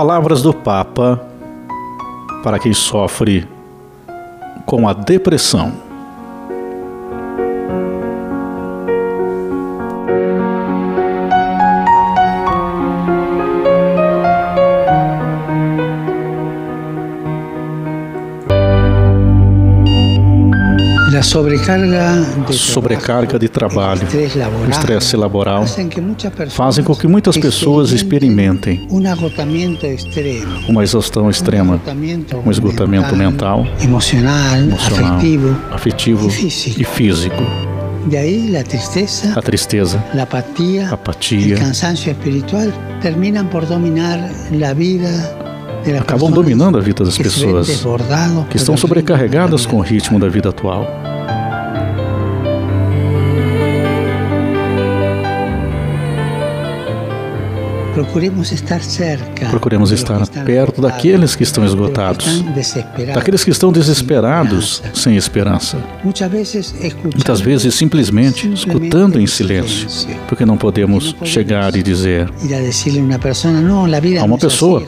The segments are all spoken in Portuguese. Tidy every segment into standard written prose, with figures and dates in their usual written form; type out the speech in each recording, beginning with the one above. palavras do Papa para quem sofre com a depressão. A sobrecarga de trabalho, o estresse laboral, fazem com que muitas pessoas experimentem uma exaustão extrema, um esgotamento mental, emocional, afetivo e físico. Daí a tristeza, a apatia, o cansancio espiritual terminam por dominar a vida. Acabam dominando a vida das pessoas que estão sobrecarregadas com o ritmo da vida atual. Procuremos estar perto daqueles que estão esgotados, daqueles que estão desesperados, sem esperança. Muitas vezes, simplesmente, escutando em silêncio, porque não podemos chegar e dizer a uma pessoa: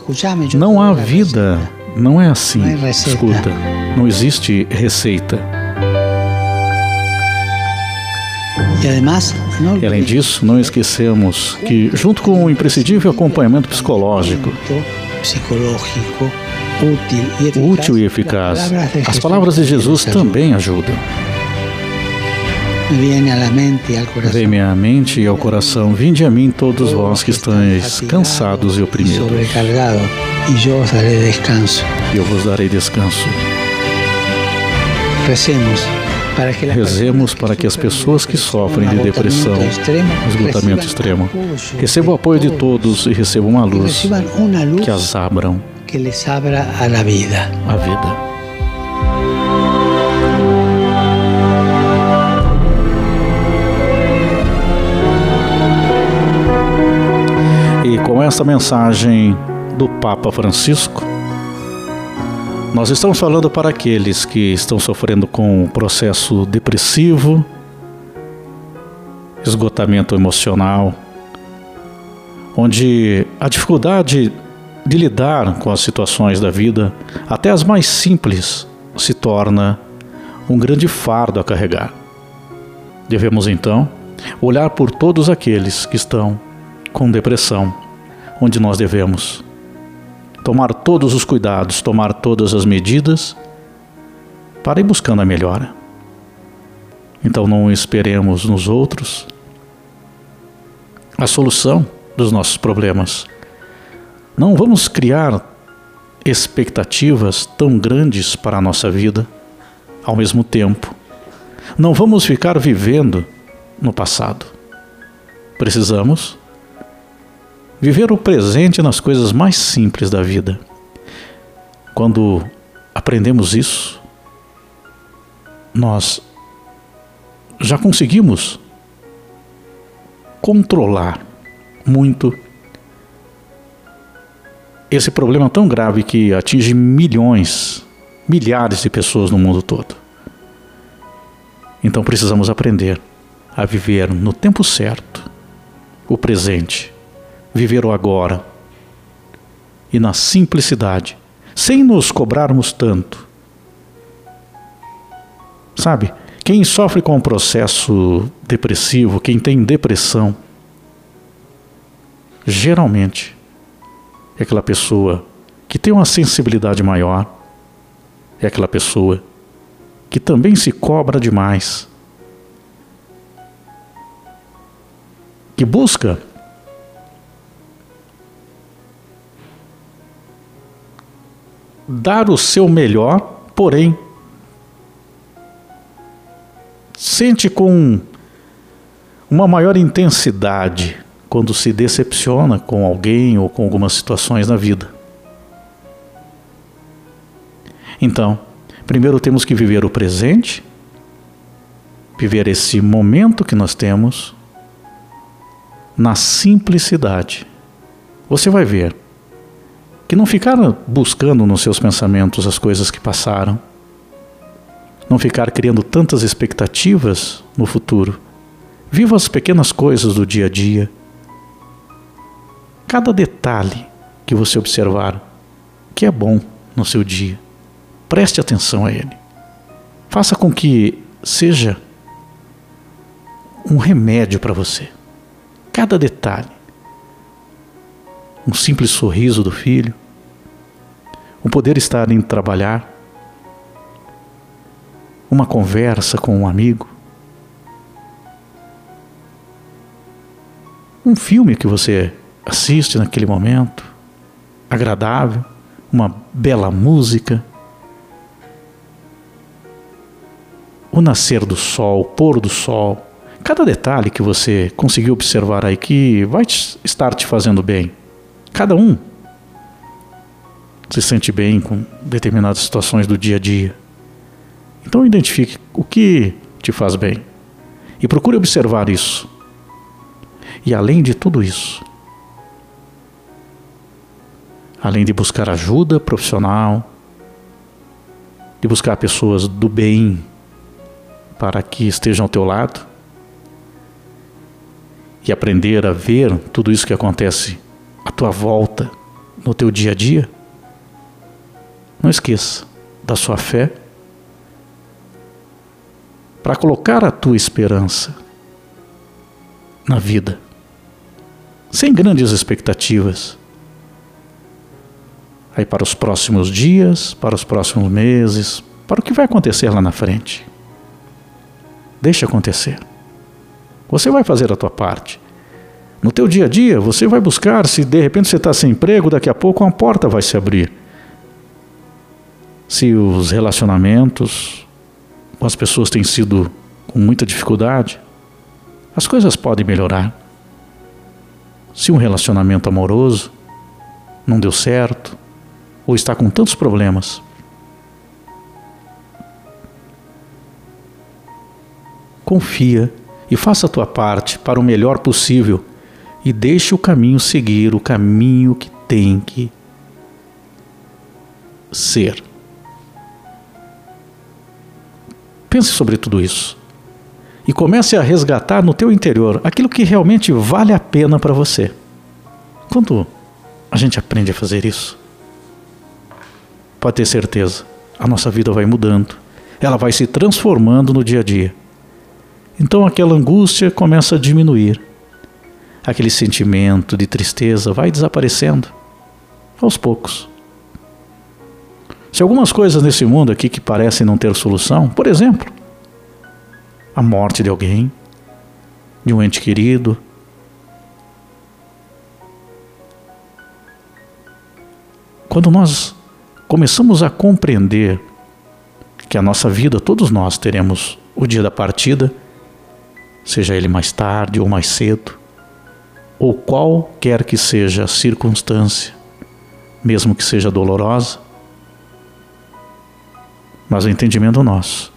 não há vida, não é assim, escuta, não existe receita. E além disso, não esquecemos que, junto com o imprescindível acompanhamento psicológico, útil e eficaz, as palavras de Jesus também ajudam. Vem-me à mente e ao coração: vinde a mim todos vós que estáis cansados e oprimidos, e eu vos darei descanso. Rezemos para que as pessoas que sofrem de depressão, esgotamento extremo, recebam o apoio de todos e recebam a luz que as abram a vida. E com essa mensagem do Papa Francisco, nós estamos falando para aqueles que estão sofrendo com um processo depressivo, esgotamento emocional, onde a dificuldade de lidar com as situações da vida, até as mais simples, se torna um grande fardo a carregar. Devemos, então, olhar por todos aqueles que estão com depressão, onde nós devemos tomar todos os cuidados, tomar todas as medidas para ir buscando a melhora. Então não esperemos nos outros a solução dos nossos problemas. Não vamos criar expectativas tão grandes para a nossa vida ao mesmo tempo. Não vamos ficar vivendo no passado. Precisamos viver o presente nas coisas mais simples da vida. Quando aprendemos isso, nós já conseguimos controlar muito esse problema tão grave que atinge milhões, milhares de pessoas no mundo todo. Então precisamos aprender a viver no tempo certo, o presente. Viver o agora e na simplicidade, sem nos cobrarmos tanto. Sabe, quem sofre com um processo depressivo, quem tem depressão, geralmente é aquela pessoa que tem uma sensibilidade maior, é aquela pessoa que também se cobra demais, que busca dar o seu melhor, porém sente com uma maior intensidade quando se decepciona com alguém ou com algumas situações na vida. Então, primeiro temos que viver o presente, viver esse momento que nós temos na simplicidade. Você vai ver que não ficar buscando nos seus pensamentos as coisas que passaram, não ficar criando tantas expectativas no futuro. Viva as pequenas coisas do dia a dia. Cada detalhe que que você observar que é bom no seu dia. Preste atenção a ele. Faça com que seja um remédio para você. Cada detalhe. Um simples sorriso do filho. O poder estar indo trabalhar. Uma conversa com um amigo. Um filme que você assiste naquele momento, agradável, uma bela música, o nascer do sol, o pôr do sol, cada detalhe que você conseguiu observar aí que vai estar te fazendo bem. Cada um se sente bem com determinadas situações do dia a dia. Então identifique o que te faz bem e procure observar isso. E além de tudo isso, além de buscar ajuda profissional, de buscar pessoas do bem para que estejam ao teu lado e aprender a ver tudo isso que acontece à tua volta no teu dia a dia, não esqueça da sua fé para colocar a tua esperança na vida, sem grandes expectativas aí para os próximos dias, para os próximos meses, para o que vai acontecer lá na frente. Deixa acontecer. Você vai fazer a tua parte. No teu dia a dia, você vai buscar, se de repente você está sem emprego, daqui a pouco uma porta vai se abrir. Se os relacionamentos com as pessoas têm sido com muita dificuldade, as coisas podem melhorar. Se um relacionamento amoroso não deu certo, ou está com tantos problemas, confia e faça a tua parte para o melhor possível e deixe o caminho seguir, o caminho que tem que ser. Pense sobre tudo isso. E comece a resgatar no teu interior aquilo que realmente vale a pena para você. Quando a gente aprende a fazer isso, pode ter certeza, a nossa vida vai mudando, ela vai se transformando no dia a dia. Então aquela angústia começa a diminuir, aquele sentimento de tristeza vai desaparecendo aos poucos. Se algumas coisas nesse mundo aqui que parecem não ter solução, por exemplo, a morte de alguém, de um ente querido, quando nós começamos a compreender que a nossa vida, todos nós teremos o dia da partida, seja ele mais tarde ou mais cedo, ou qualquer que seja a circunstância, mesmo que seja dolorosa, mas o entendimento nosso,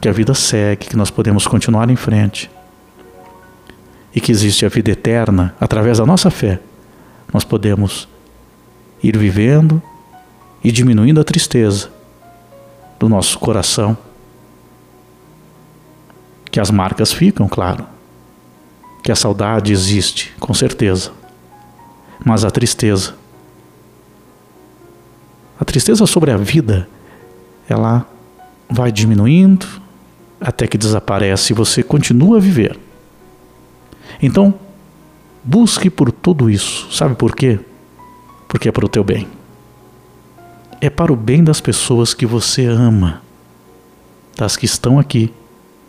que a vida segue, que nós podemos continuar em frente e que existe a vida eterna, através da nossa fé, nós podemos ir vivendo e diminuindo a tristeza do nosso coração, que as marcas ficam, claro, que a saudade existe, com certeza, mas a tristeza sobre a vida, ela vai diminuindo, até que desaparece e você continua a viver. Então, busque por tudo isso. Sabe por quê? Porque é para o teu bem. É para o bem das pessoas que você ama, das que estão aqui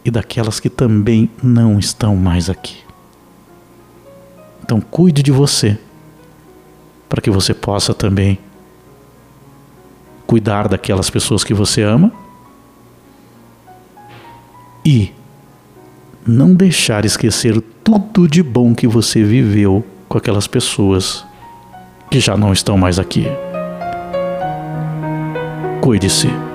e daquelas que também não estão mais aqui. Então, cuide de você, para que você possa também cuidar daquelas pessoas que você ama e não deixar esquecer tudo de bom que você viveu com aquelas pessoas que já não estão mais aqui. Cuide-se.